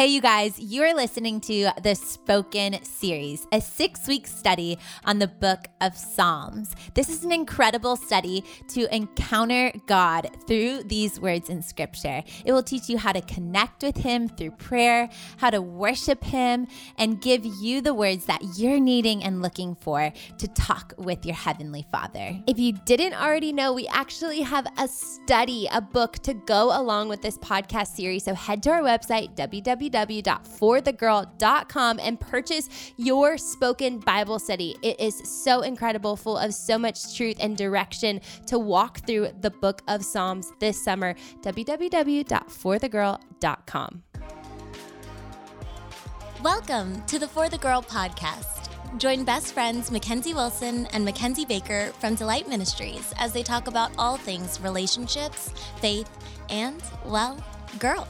Hey, you guys, you're listening to the Spoken Series, a 6-week study on the book of Psalms. This is an incredible study to encounter God through these words in Scripture. It will teach you how to connect with Him through prayer, how to worship Him, and give you the words that you're needing and looking for to talk with your Heavenly Father. If you didn't already know, we actually have a study, a book to go along with this podcast series. So head to our website, www.forthegirl.com, and purchase your spoken Bible study. It is so incredible, full of so much truth and direction to walk through the book of Psalms this summer. www.forthegirl.com. Welcome to the For the Girl podcast. Join best friends Mackenzie Wilson and Mackenzie Baker from Delight Ministries as they talk about all things relationships, faith, and, well, girls.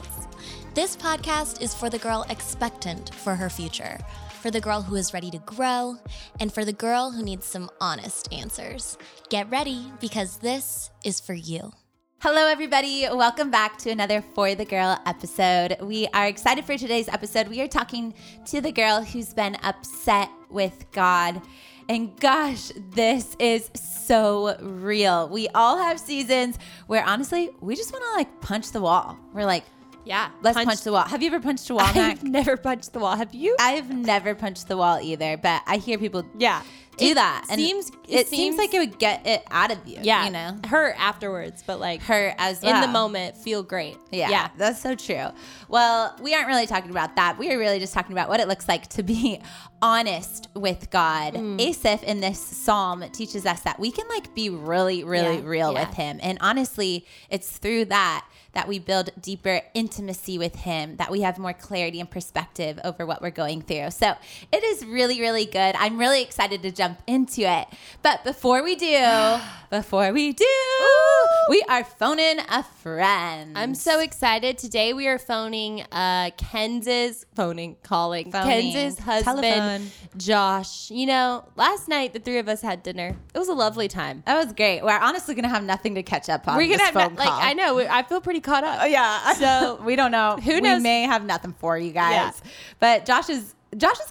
This podcast is for the girl expectant for her future, for the girl who is ready to grow, and for the girl who needs some honest answers. Get ready, because this is for you. Hello, everybody. Welcome back to another For the Girl episode. We are excited for today's episode. We are talking to the girl who's been upset with God. And gosh, this is so real. We all have seasons where, honestly, we just want to punch the wall. We're like, yeah, let's punch the wall. Have you ever punched the wall, Mac? I've never punched the wall. Have you? I've never punched the wall either, but I hear people do that. And it seems like it would get it out of you. Yeah. You know? Hurt afterwards, but hurt as well. In the moment, feel great. Yeah. That's so true. Well, we aren't really talking about that. We are really just talking about what it looks like to be honest with God. Asaph in this psalm teaches us that we can be really real with Him. And honestly, it's through that we build deeper intimacy with Him, that we have more clarity and perspective over what we're going through. So it is really, really good. I'm really excited to jump into it. But before we do, ooh, we are phoning a friend. I'm so excited. Today we are phoning Kenz's husband, telephone, Josh. You know, last night the three of us had dinner. It was a lovely time. That was great. We're honestly going to have nothing to catch up on. We're going to have phone call. I know. I feel pretty caught up. Oh, yeah. So we don't know. Who knows? We may have nothing for you guys. Yeah. But Josh is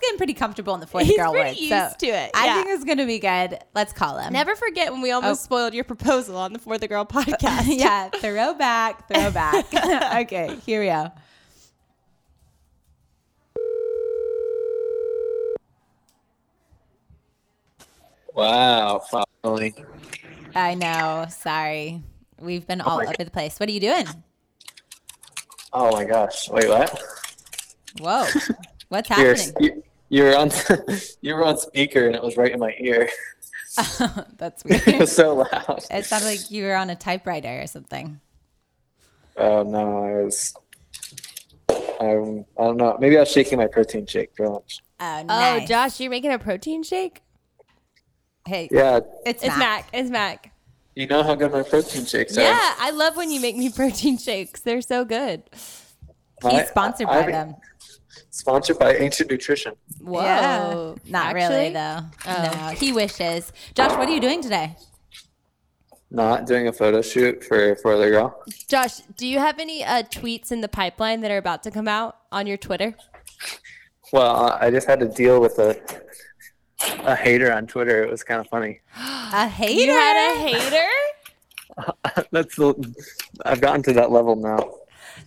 getting pretty comfortable in the For the Girl word. He's pretty used to it. Yeah. I think it's going to be good. Let's call him. Never forget when we almost spoiled your proposal on the For the Girl podcast. Yeah. Throwback. Okay. Here we go. Wow. Finally. I know. Sorry. We've been all over the place. What are you doing? Oh, my gosh. Wait, what? Whoa. What's happening? You were on speaker, and it was right in my ear. Oh, that's weird. It was so loud. It sounded like you were on a typewriter or something. Oh, no. I don't know. Maybe I was shaking my protein shake for lunch. Oh, nice. Oh, Josh, you're making a protein shake? Hey. Yeah. It's Mac. You know how good my protein shakes are. Yeah, I love when you make me protein shakes. They're so good. He's sponsored by them. Sponsored by Ancient Nutrition. Whoa. Yeah. Not really, though. Oh. No, he wishes. Josh, what are you doing today? Not doing a photo shoot for the girl. Josh, do you have any tweets in the pipeline that are about to come out on your Twitter? Well, I just had to deal with a hater on Twitter. It was kind of funny. A hater? You had a hater? I've gotten to that level now.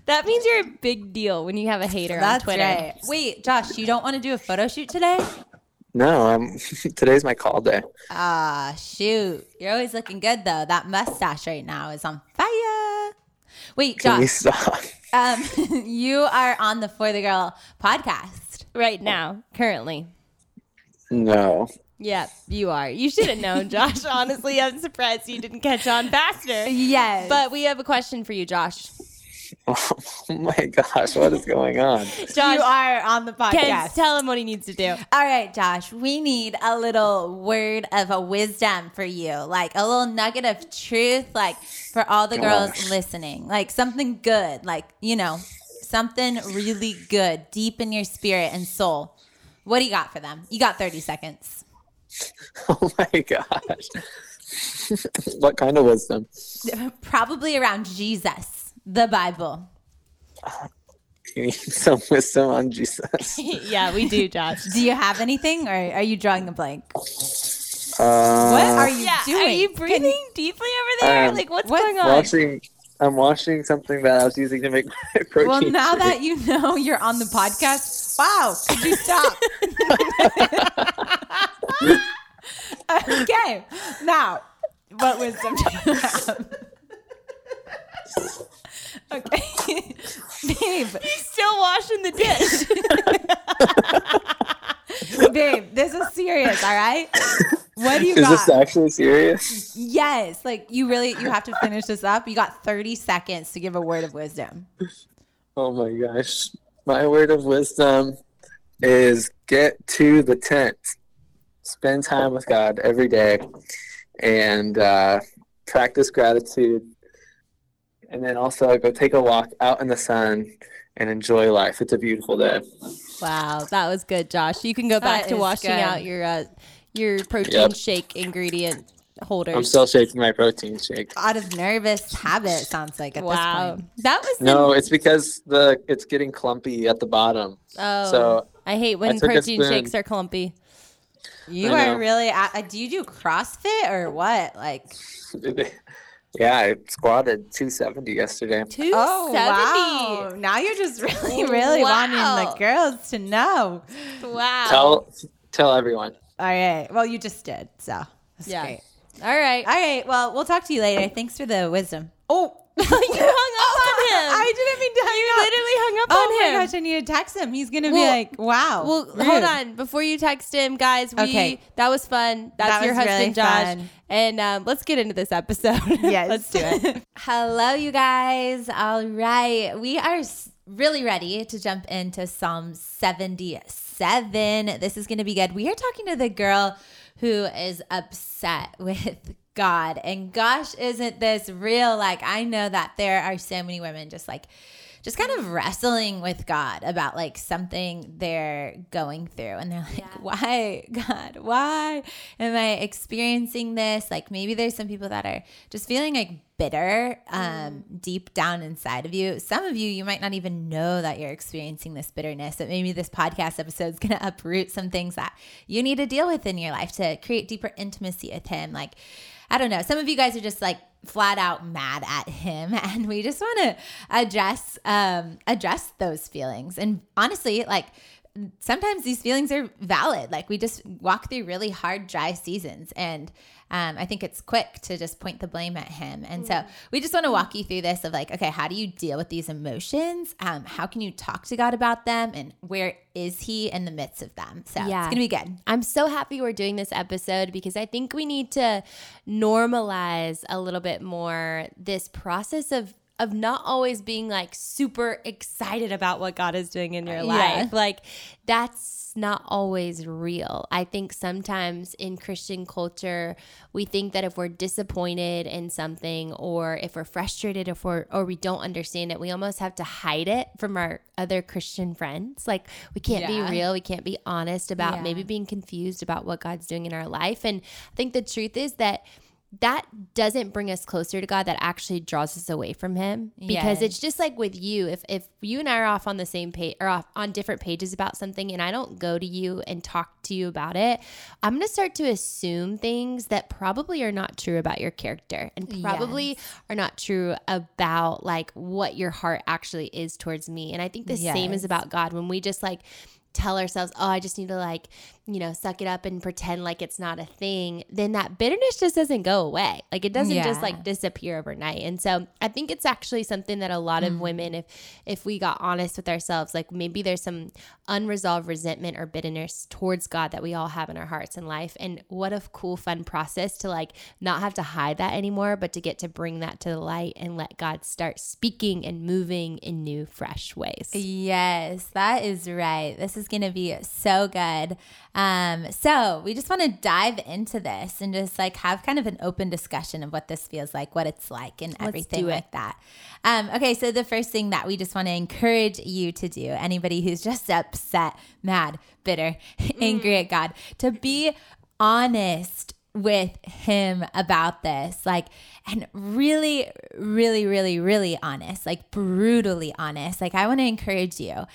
That means you're a big deal when you have a hater on Twitter. Right. Wait, Josh, you don't want to do a photo shoot today? No, today's my call day. Ah, shoot. You're always looking good, though. That mustache right now is on fire. Wait, Josh. Can you stop? You are on the For the Girl podcast right now, currently. No. Yeah, you are. You should have known, Josh. Honestly, I'm surprised you didn't catch on faster. Yes. But we have a question for you, Josh. Oh, my gosh. What is going on? Josh, you are on the podcast. Tell him what he needs to do. All right, Josh. We need a little word of wisdom for you, a little nugget of truth, for all the girls listening, something good, something really good deep in your spirit and soul. What do you got for them? You got 30 seconds. Oh, my gosh. What kind of wisdom? Probably around Jesus, the Bible. do need some wisdom on Jesus. Yeah, we do, Josh. Do you have anything, or are you drawing a blank? What are you doing? Are you breathing deeply over there? What's going on? I'm watching something that I was using to make my protein. Well, now food. That you know you're on the podcast, wow, could you stop? Okay, now, what wisdom do you have? Okay, babe. He's still washing the dish. Babe, this is serious, all right? What do you got? Is this actually serious? Yes, you have to finish this up. You got 30 seconds to give a word of wisdom. Oh my gosh. My word of wisdom is get to the tent. Spend time with God every day and practice gratitude. And then also go take a walk out in the sun and enjoy life. It's a beautiful day. Wow, that was good, Josh. You can go back to washing out your protein shake ingredient holders. I'm still shaking my protein shake. Out of nervous habit, sounds like at this point. That was it's because it's getting clumpy at the bottom. Oh, so I hate when protein shakes are clumpy. You are really. Do you do CrossFit or what? Yeah, I squatted 270 yesterday. 270? Oh, wow. Now you're just really, really wanting the girls to know. Wow. Tell everyone. All right. Well, you just did, so that's great. All right. Well, we'll talk to you later. Thanks for the wisdom. Oh. You hung up on him. I didn't mean to hang up. You literally hung up on him. Oh, my gosh. I need to text him. He's going to be like, wow. Well, hold on. Before you text him, guys, that was fun. That was your husband, really Josh. Fun. And let's get into this episode. Yes. Let's do it. Hello, you guys. All right. We are really ready to jump into Psalm 77. This is going to be good. We are talking to the girl who is upset with God. And gosh, isn't this real? I know that there are so many women just kind of wrestling with God about something they're going through. And they're like, why, God, why am I experiencing this? Maybe there's some people that are just feeling bitter deep down inside of you. Some of you might not even know that you're experiencing this bitterness, but maybe this podcast episode is going to uproot some things that you need to deal with in your life to create deeper intimacy with him. I don't know. Some of you guys are just flat out mad at him, and we just want to address those feelings. And honestly, sometimes these feelings are valid. We just walk through really hard, dry seasons, and I think it's quick to just point the blame at him. And so we just want to walk you through this of okay, how do you deal with these emotions? How can you talk to God about them, and where is he in the midst of them? So it's going to be good. I'm so happy we're doing this episode because I think we need to normalize a little bit more this process of not always being super excited about what God is doing in your life. That's not always real. I think sometimes in Christian culture, we think that if we're disappointed in something or if we're frustrated or we don't understand it, we almost have to hide it from our other Christian friends. We can't be real. We can't be honest about maybe being confused about what God's doing in our life. And I think the truth is that doesn't bring us closer to God. That actually draws us away from him because it's just with you. If you and I are off on the same page or off on different pages about something and I don't go to you and talk to you about it, I'm going to start to assume things that probably are not true about your character and probably are not true about what your heart actually is towards me. And I think the same is about God when we just tell ourselves, oh, I just need to suck it up and pretend like it's not a thing, then that bitterness just doesn't go away. It doesn't just disappear overnight. And so I think it's actually something that a lot of women, if we got honest with ourselves, maybe there's some unresolved resentment or bitterness towards God that we all have in our hearts and life. And what a cool, fun process to not have to hide that anymore, but to get to bring that to the light and let God start speaking and moving in new, fresh ways. Yes, that is right. This is going to be so good. So we just want to dive into this and just have kind of an open discussion of what this feels like, what it's like, and everything like that. Okay. So the first thing that we just want to encourage you to do, anybody who's just upset, mad, bitter, angry at God, to be honest with him about this, like, and really, really, really, really honest, like brutally honest. Like, I want to encourage you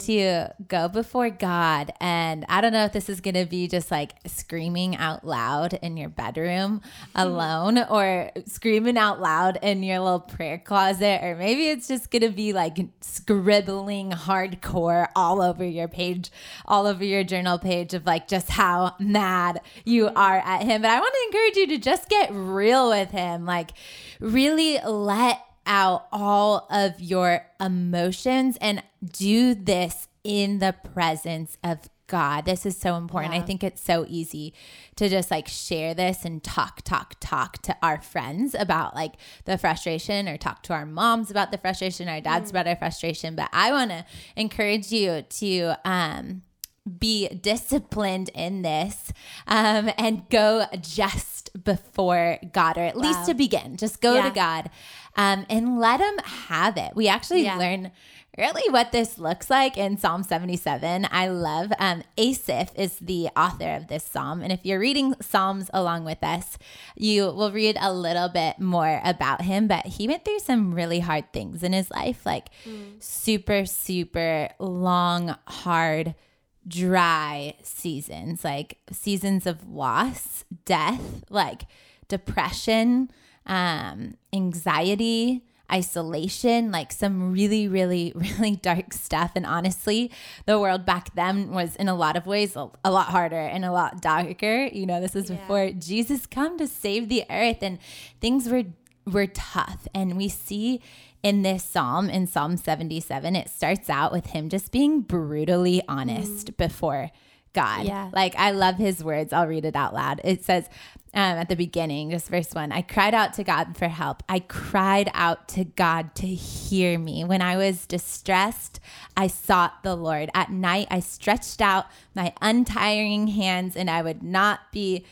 to go before God. And I don't know if this is going to be just like screaming out loud in your bedroom alone, or screaming out loud in your little prayer closet, or maybe it's just going to be like scribbling hardcore all over your page, all over your journal page of like just how mad you are at him. But I want to encourage you to just get real with him. Like, really let out all of your emotions and do this in the presence of God. This is so important. Yeah. I think it's so easy to just like share this and talk to our friends about like the frustration, or talk to our moms about the frustration, our dads about our frustration. But I want to encourage you to, be disciplined in this, and go just before God, or at least to begin, just go to God, and let him have it. We actually learn really what this looks like in Psalm 77. I love, Asaph is the author of this Psalm. And if you're reading Psalms along with us, you will read a little bit more about him, but he went through some really hard things in his life, like super, super long, hard, dry seasons, like seasons of loss, death, like depression, anxiety, isolation, like some really, really, really dark stuff. And honestly, the world back then was in a lot of ways a lot harder and a lot darker. You know, this is before Jesus come to save the earth, and things were tough. And we see in this psalm, in Psalm 77, it starts out with him just being brutally honest before God. Yeah. Like, I love his words. I'll read it out loud. It says, at the beginning, just verse 1, I cried out to God for help. I cried out to God to hear me. When I was distressed, I sought the Lord. At night, I stretched out my untiring hands, and I would not be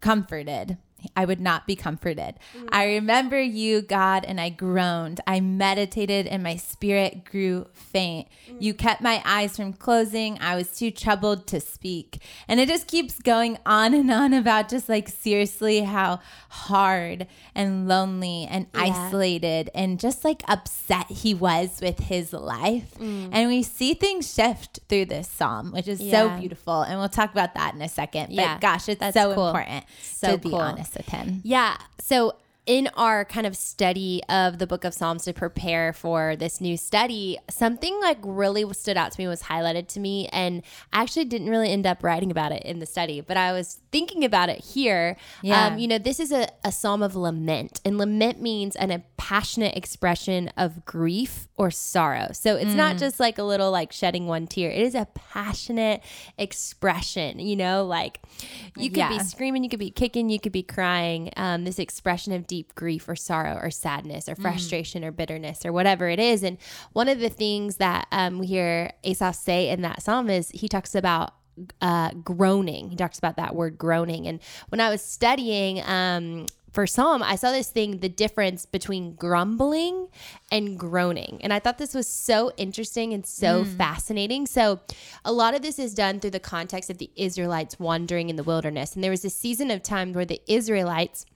comforted. I would not be comforted. I remember you, God, and I groaned. I meditated, and my spirit grew faint. You kept my eyes from closing. I was too troubled to speak. And it just keeps going on and on about just like seriously how hard and lonely and isolated and just like upset he was with his life. And we see things shift through this psalm, which is so beautiful. And we'll talk about that in a second. But gosh, that's so cool. Important so to cool. be honest with him. Yeah. So in our kind of study of the book of Psalms to prepare for this new study, something like really stood out to me, was highlighted to me, and I actually didn't really end up writing about it in the study, but I was thinking about it here. Yeah. You know, this is a psalm of lament, and lament means a passionate expression of grief or sorrow. So it's not just like a little like shedding one tear. It is a passionate expression, you know, like you could be screaming, you could be kicking, you could be crying. This expression of deep grief or sorrow or sadness or frustration or bitterness or whatever it is. And one of the things that we hear Asaph say in that psalm is he talks about groaning. He talks about that word groaning. And when I was studying for Psalm, I saw this thing, the difference between grumbling and groaning. And I thought this was so interesting and so fascinating. So a lot of this is done through the context of the Israelites wandering in the wilderness. And there was a season of time where the Israelites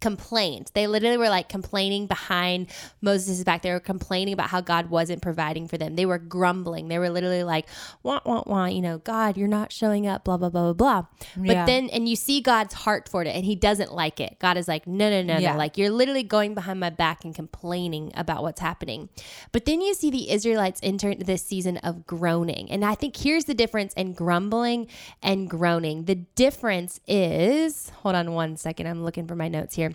complained. They literally were like complaining behind Moses' back. They were complaining about how God wasn't providing for them. They were grumbling. They were literally like, wah, you know, God, you're not showing up, blah, blah, blah, blah, blah. But then, and you see God's heart for it, and he doesn't like it. God is like, no. Like, you're literally going behind my back and complaining about what's happening. But then you see the Israelites enter into this season of groaning. And I think here's the difference in grumbling and groaning. The difference is, hold on one second. I'm looking for my notes here.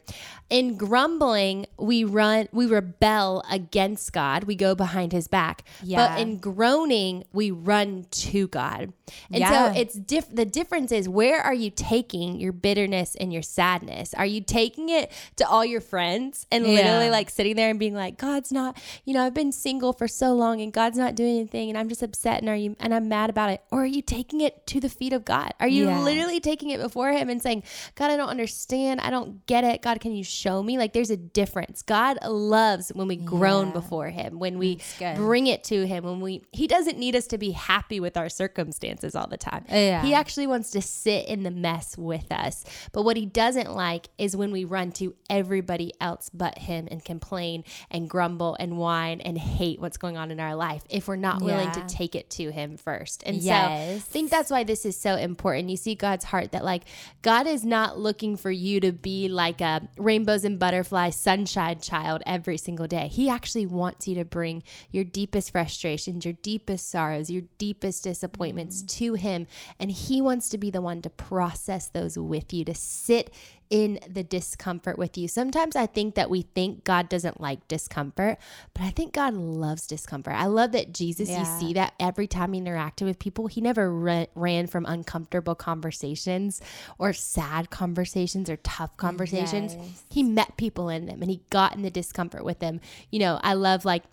In grumbling, we rebel against God. We go behind his back. Yeah. But in groaning, we run to God. And so it's the difference is, where are you taking your bitterness and your sadness? Are you taking it to all your friends and literally like sitting there and being like, God's not, you know, I've been single for so long and God's not doing anything and I'm just upset and I'm mad about it? Or are you taking it to the feet of God? Are you literally taking it before him and saying, God, I don't understand. I don't get it. God, can you show me? Like, there's a difference. God loves when we groan before him, when we bring it to him, when we, he doesn't need us to be happy with our circumstances all the time. Yeah. He actually wants to sit in the mess with us. But what he doesn't like is when we run to everybody else but him and complain and grumble and whine and hate what's going on in our life if we're not willing to take it to him first. And so I think that's why this is so important. You see God's heart, that like God is not looking for you to be like a rainbows and butterfly sunshine child every single day. He actually wants you to bring your deepest frustrations, your deepest sorrows, your deepest disappointments to him. And he wants to be the one to process those with you, to sit in the discomfort with you. Sometimes I think that we think God doesn't like discomfort, but I think God loves discomfort. I love that Jesus, you see that every time he interacted with people, he never ran from uncomfortable conversations or sad conversations or tough conversations. Yes. He met people in them and he got in the discomfort with them. You know, I love like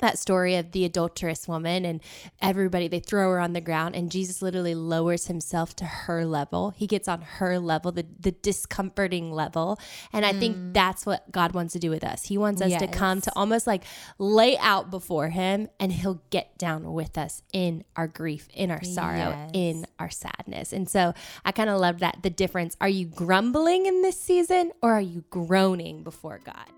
that story of the adulterous woman, and everybody, they throw her on the ground, and Jesus literally lowers himself to her level. He gets on her level, the discomforting level. And I think that's what God wants to do with us. He wants us to come to almost like lay out before him, and he'll get down with us in our grief, in our sorrow, in our sadness. And so I kind of love that, the difference. Are you grumbling in this season, or are you groaning before God?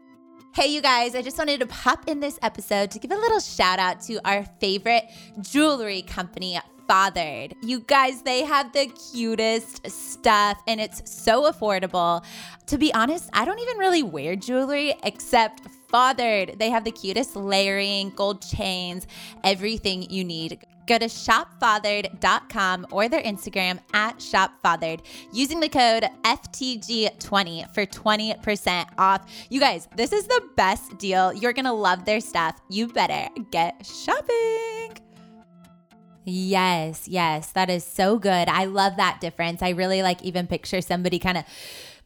Hey, you guys, I just wanted to pop in this episode to give a little shout out to our favorite jewelry company, Fathered. You guys, they have the cutest stuff and it's so affordable. To be honest, I don't even really wear jewelry except Fathered. They have the cutest layering, gold chains, everything you need. Go to shopfathered.com or their Instagram at shopfathered using the code FTG20 for 20% off. You guys, this is the best deal. You're going to love their stuff. You better get shopping. Yes, yes. That is so good. I love that difference. I really like even picture somebody kind of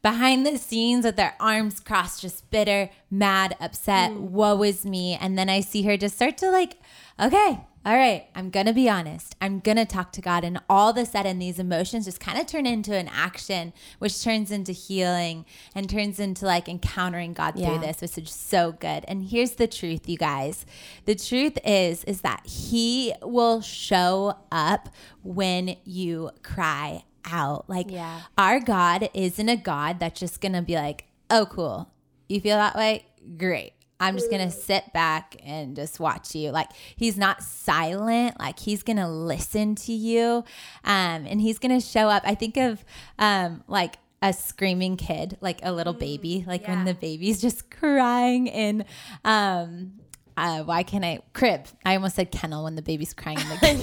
behind the scenes with their arms crossed, just bitter, mad, upset, woe is me. And then I see her just start to like, okay, all right, I'm going to be honest. I'm going to talk to God. And all of a sudden, these emotions just kind of turn into an action, which turns into healing and turns into like encountering God through this, which is so good. And here's the truth, you guys. The truth is that he will show up when you cry out. Like our God isn't a God that's just going to be like, oh, cool. You feel that way? Great. I'm just going to sit back and just watch you. Like, he's not silent. Like, he's going to listen to you. And he's going to show up. I think of like a screaming kid, like a little baby, like when the baby's just crying in crib. I almost said kennel, when the baby's crying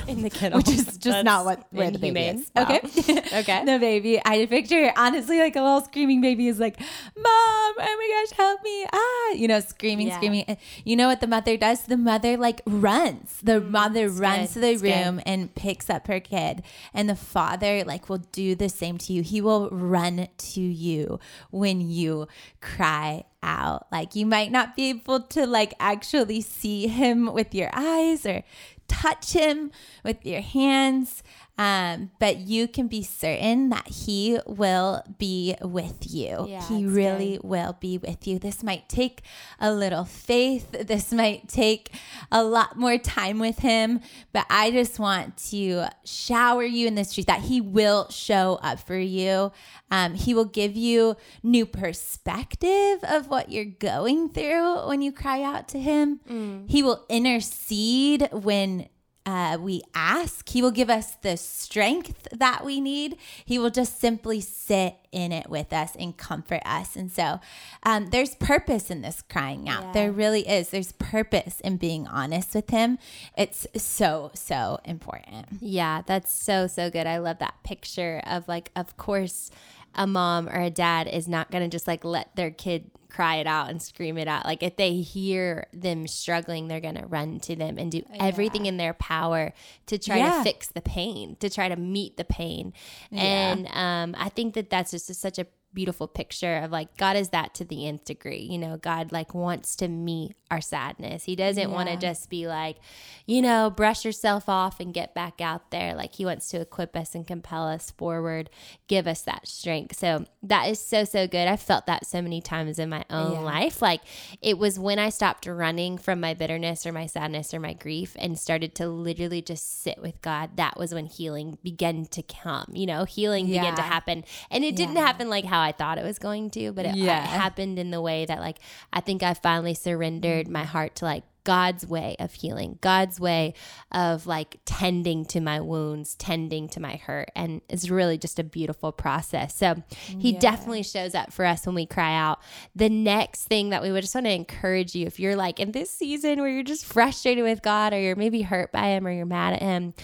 in the kennel, which is just not where the baby is. Wow. Okay. The baby, I picture honestly like a little screaming baby is like, Mom, oh my gosh, help me. Ah, you know, screaming. You know what the mother does? The mother like runs. The mother runs to the room and picks up her kid. And the Father like will do the same to you. He will run to you when you cry out. Like, you might not be able to like actually see him with your eyes or touch him with your hands, but you can be certain that he will be with you. He really will be with you. This might take a little faith. This might take a lot more time with him, but I just want to shower you in this truth that he will show up for you. He will give you new perspective of what you're going through when you cry out to him. He will intercede when we ask. He will give us the strength that we need. He will just simply sit in it with us and comfort us. And so there's purpose in this crying out. There really is. There's purpose in being honest with him. It's so, so important. Yeah, that's so, so good. I love that picture of like, of course, a mom or a dad is not going to just like let their kid cry it out and scream it out. Like, if they hear them struggling, they're going to run to them and do everything in their power to try to fix the pain, to try to meet the pain. And I think that that's just such a beautiful picture of like, God is that to the nth degree. You know, God like wants to meet our sadness. He doesn't want to just be like, you know, brush yourself off and get back out there. Like he wants to equip us and compel us forward, give us that strength. So that is so, so good. I felt that so many times in my own life. Like it was when I stopped running from my bitterness or my sadness or my grief and started to literally just sit with God. That was when healing began to come, you know, healing began to happen. And it didn't happen like how I thought it was going to, but it happened in the way that like, I think I finally surrendered my heart to like God's way of healing, God's way of like tending to my wounds, tending to my hurt. And it's really just a beautiful process. So he definitely shows up for us when we cry out. The next thing that we would just want to encourage you, if you're like in this season where you're just frustrated with God or you're maybe hurt by him or you're mad at him,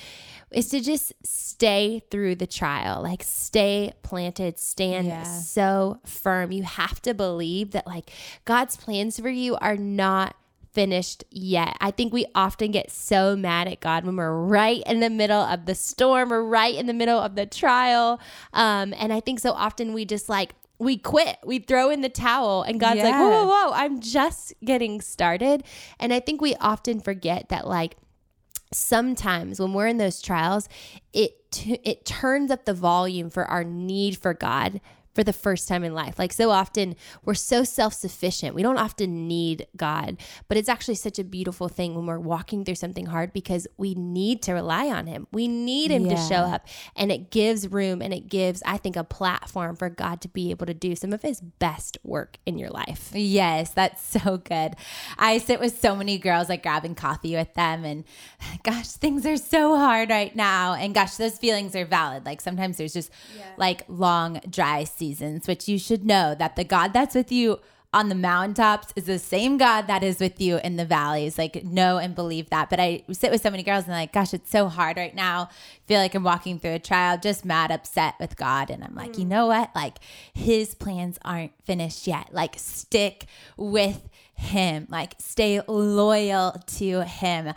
is to just stay through the trial, like stay planted, stand so firm. You have to believe that like God's plans for you are not finished yet. I think we often get so mad at God when we're right in the middle of the storm or right in the middle of the trial. And I think so often we just like, we quit, we throw in the towel, and God's like, whoa, whoa, whoa, I'm just getting started. And I think we often forget that like, sometimes when we're in those trials, it turns up the volume for our need for God for the first time in life. Like so often we're so self-sufficient. We don't often need God, but it's actually such a beautiful thing when we're walking through something hard because we need to rely on him. We need him to show up, and it gives room and it gives, I think, a platform for God to be able to do some of his best work in your life. Yes, that's so good. I sit with so many girls like grabbing coffee with them and gosh, things are so hard right now. And gosh, those feelings are valid. Like sometimes there's just like long, dry seasons, which you should know that the God that's with you on the mountaintops is the same God that is with you in the valleys. Like know and believe that. But I sit with so many girls and like, gosh, it's so hard right now. Feel like I'm walking through a trial, just mad, upset with God. And I'm like, you know what? Like his plans aren't finished yet. Like stick with him, like stay loyal to him.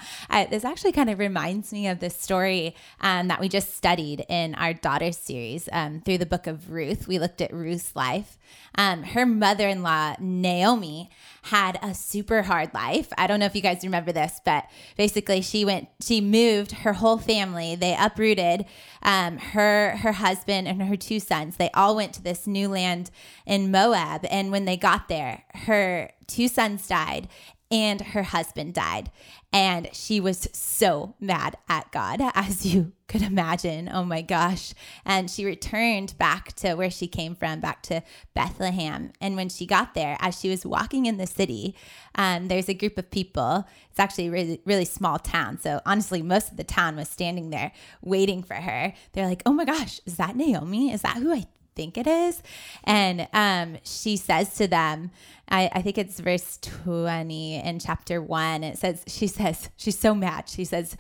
This actually kind of reminds me of this story that we just studied in our daughter series through the book of Ruth. We looked at Ruth's life. Her mother-in-law, Naomi, had a super hard life. I don't know if you guys remember this, but basically she moved her whole family. They uprooted her husband and her two sons. They all went to this new land in Moab. And when they got there, her two sons died and her husband died. And she was so mad at God, as you could imagine. Oh my gosh. And she returned back to where she came from, back to Bethlehem. And when she got there, as she was walking in the city, there's a group of people. It's actually a really, really small town. So honestly, most of the town was standing there waiting for her. They're like, oh my gosh, is that Naomi? Is that who I think it is? And she says to them, I think it's verse 20 in chapter 1. It says, she's so mad. She says,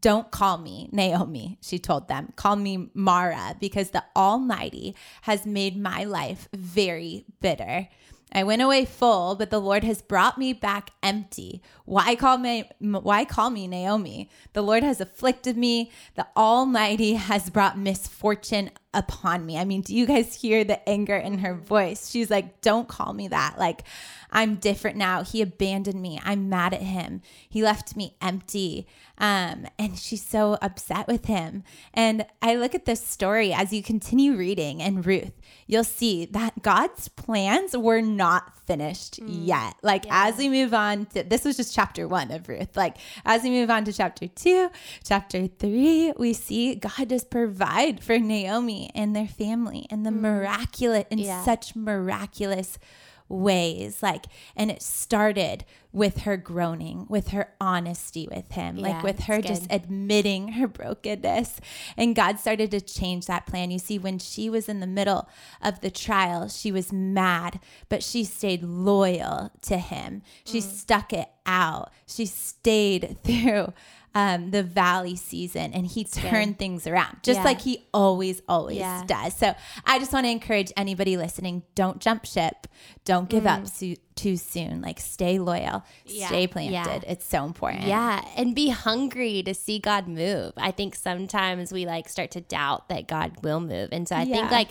don't call me Naomi, she told them. Call me Mara, because the Almighty has made my life very bitter. I went away full, but the Lord has brought me back empty. Why call me Naomi? The Lord has afflicted me. The Almighty has brought misfortune upon me. I mean, do you guys hear the anger in her voice? She's like, don't call me that. Like, I'm different now. He abandoned me. I'm mad at him. He left me empty. And she's so upset with him. And I look at this story as you continue reading in Ruth, you'll see that God's plans were not finished yet. Like as we move on to, this was just chapter 1 of Ruth. Like as we move on to chapter 2, chapter 3, we see God just provide for Naomi and their family in the miraculous, in such miraculous ways. Like, and it started with her groaning, with her honesty with him, like with her just admitting her brokenness. And God started to change that plan. You see, when she was in the middle of the trial, she was mad, but she stayed loyal to him. She stuck it out. She stayed through the valley season, and he turned things around just like he always does. So I just want to encourage anybody listening, don't jump ship. Don't give up too soon. Like stay loyal, stay planted. It's so important. Yeah. And be hungry to see God move. I think sometimes we like start to doubt that God will move. And so I think like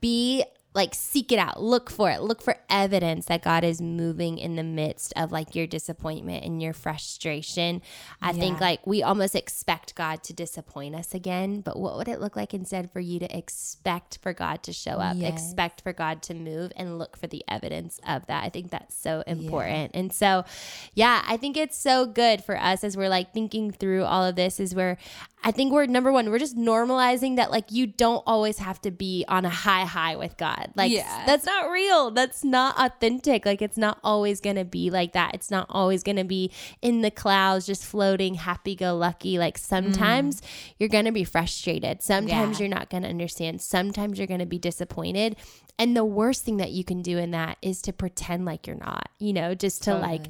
be Like, seek it out. Look for it. Look for evidence that God is moving in the midst of, like, your disappointment and your frustration. I think, like, we almost expect God to disappoint us again. But what would it look like instead for you to expect for God to show up, expect for God to move, and look for the evidence of that? I think that's so important. Yeah. And so, yeah, I think it's so good for us as we're, like, thinking through all of this is where I think we're, number one, we're just normalizing that, like, you don't always have to be on a high with God. Like, that's not real. That's not authentic. Like, it's not always going to be like that. It's not always going to be in the clouds, just floating, happy-go-lucky. Like, sometimes you're going to be frustrated. Sometimes you're not going to understand. Sometimes you're going to be disappointed. And the worst thing that you can do in that is to pretend like you're not, you know, just to like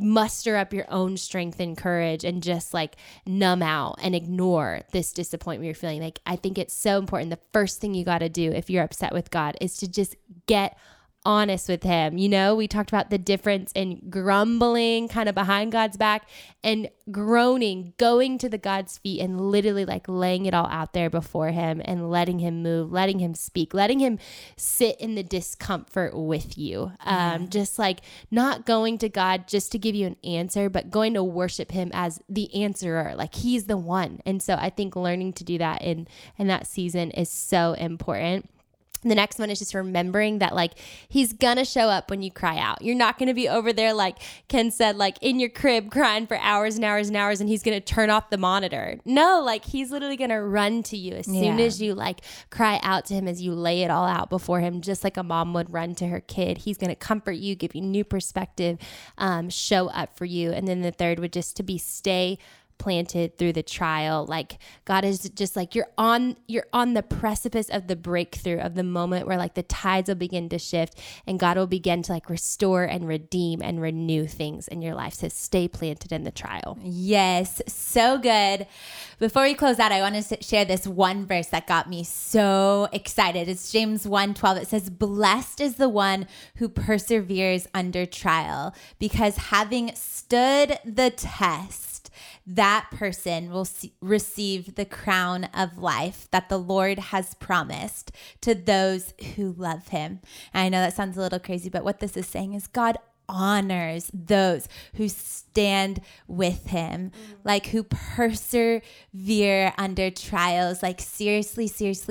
muster up your own strength and courage and just like numb out and ignore this disappointment you're feeling. Like, I think it's so important. The first thing you got to do if you're upset with God is to just get honest with him. You know, we talked about the difference in grumbling kind of behind God's back and groaning, going to the God's feet and literally like laying it all out there before him and letting him move, letting him speak, letting him sit in the discomfort with you. Just like not going to God just to give you an answer, but going to worship him as the answerer. Like, he's the one. And so I think learning to do that in that season is so important. The next one is just remembering that, like, he's going to show up when you cry out. You're not going to be over there, like Ken said, like in your crib crying for hours and hours and hours, and he's going to turn off the monitor. No, like, he's literally going to run to you as soon as you like cry out to him, as you lay it all out before him, just like a mom would run to her kid. He's going to comfort you, give you new perspective, show up for you. And then the third would just to be stay planted through the trial. Like, God is just like, you're on the precipice of the breakthrough, of the moment where like the tides will begin to shift and God will begin to like restore and redeem and renew things in your life. So stay planted in the trial. Yes. So good. Before we close out, I want to share this one verse that got me so excited. It's James 1:12. It says, "Blessed is the one who perseveres under trial, because having stood the test, that person will receive the crown of life that the Lord has promised to those who love him." And I know that sounds a little crazy, but what this is saying is God honors those who stand with him, like who persevere under trials. Like, seriously,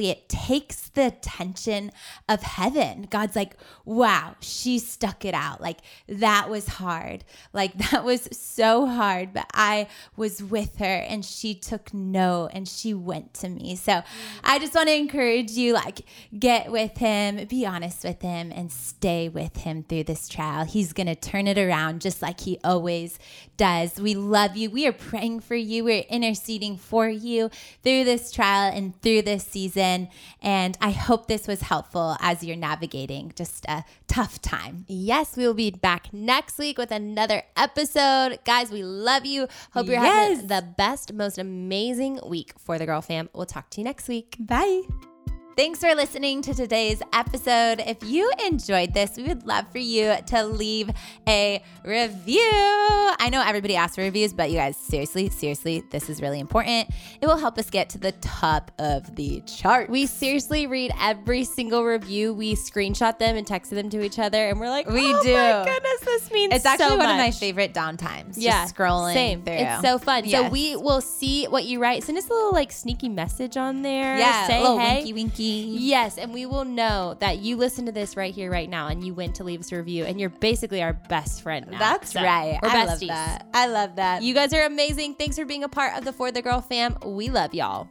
it takes the tension of heaven. God's like, wow, she stuck it out. Like, that was hard. Like, that was so hard, but I was with her and she took no and she went to me. So I just want to encourage you, like, get with him, be honest with him, and stay with him through this trial. He's going to turn it around just like he always does. We love you. We are praying for you. We're interceding for you through this trial and through this season. And I hope this was helpful as you're navigating just a tough time. Yes, we will be back next week with another episode. Guys, we love you. Hope you're having the best, most amazing week for the Girl Fam. We'll talk to you next week. Bye. Thanks for listening to today's episode. If you enjoyed this, we would love for you to leave a review. I know everybody asks for reviews, but you guys, seriously, this is really important. It will help us get to the top of the chart. We seriously read every single review. We screenshot them and text them to each other, and we're like, oh my goodness, this means so much. It's actually one of my favorite downtimes. Yeah, just scrolling through. It's so fun. Yes. So we will see what you write. Send us a little like sneaky message on there. Yeah, say hey. Winky. Yes, and we will know that you listen to this right here, right now, and you went to leave us a review, and you're basically our best friend now. That's right. I love that. You guys are amazing. Thanks for being a part of the For the Girl Fam. We love y'all.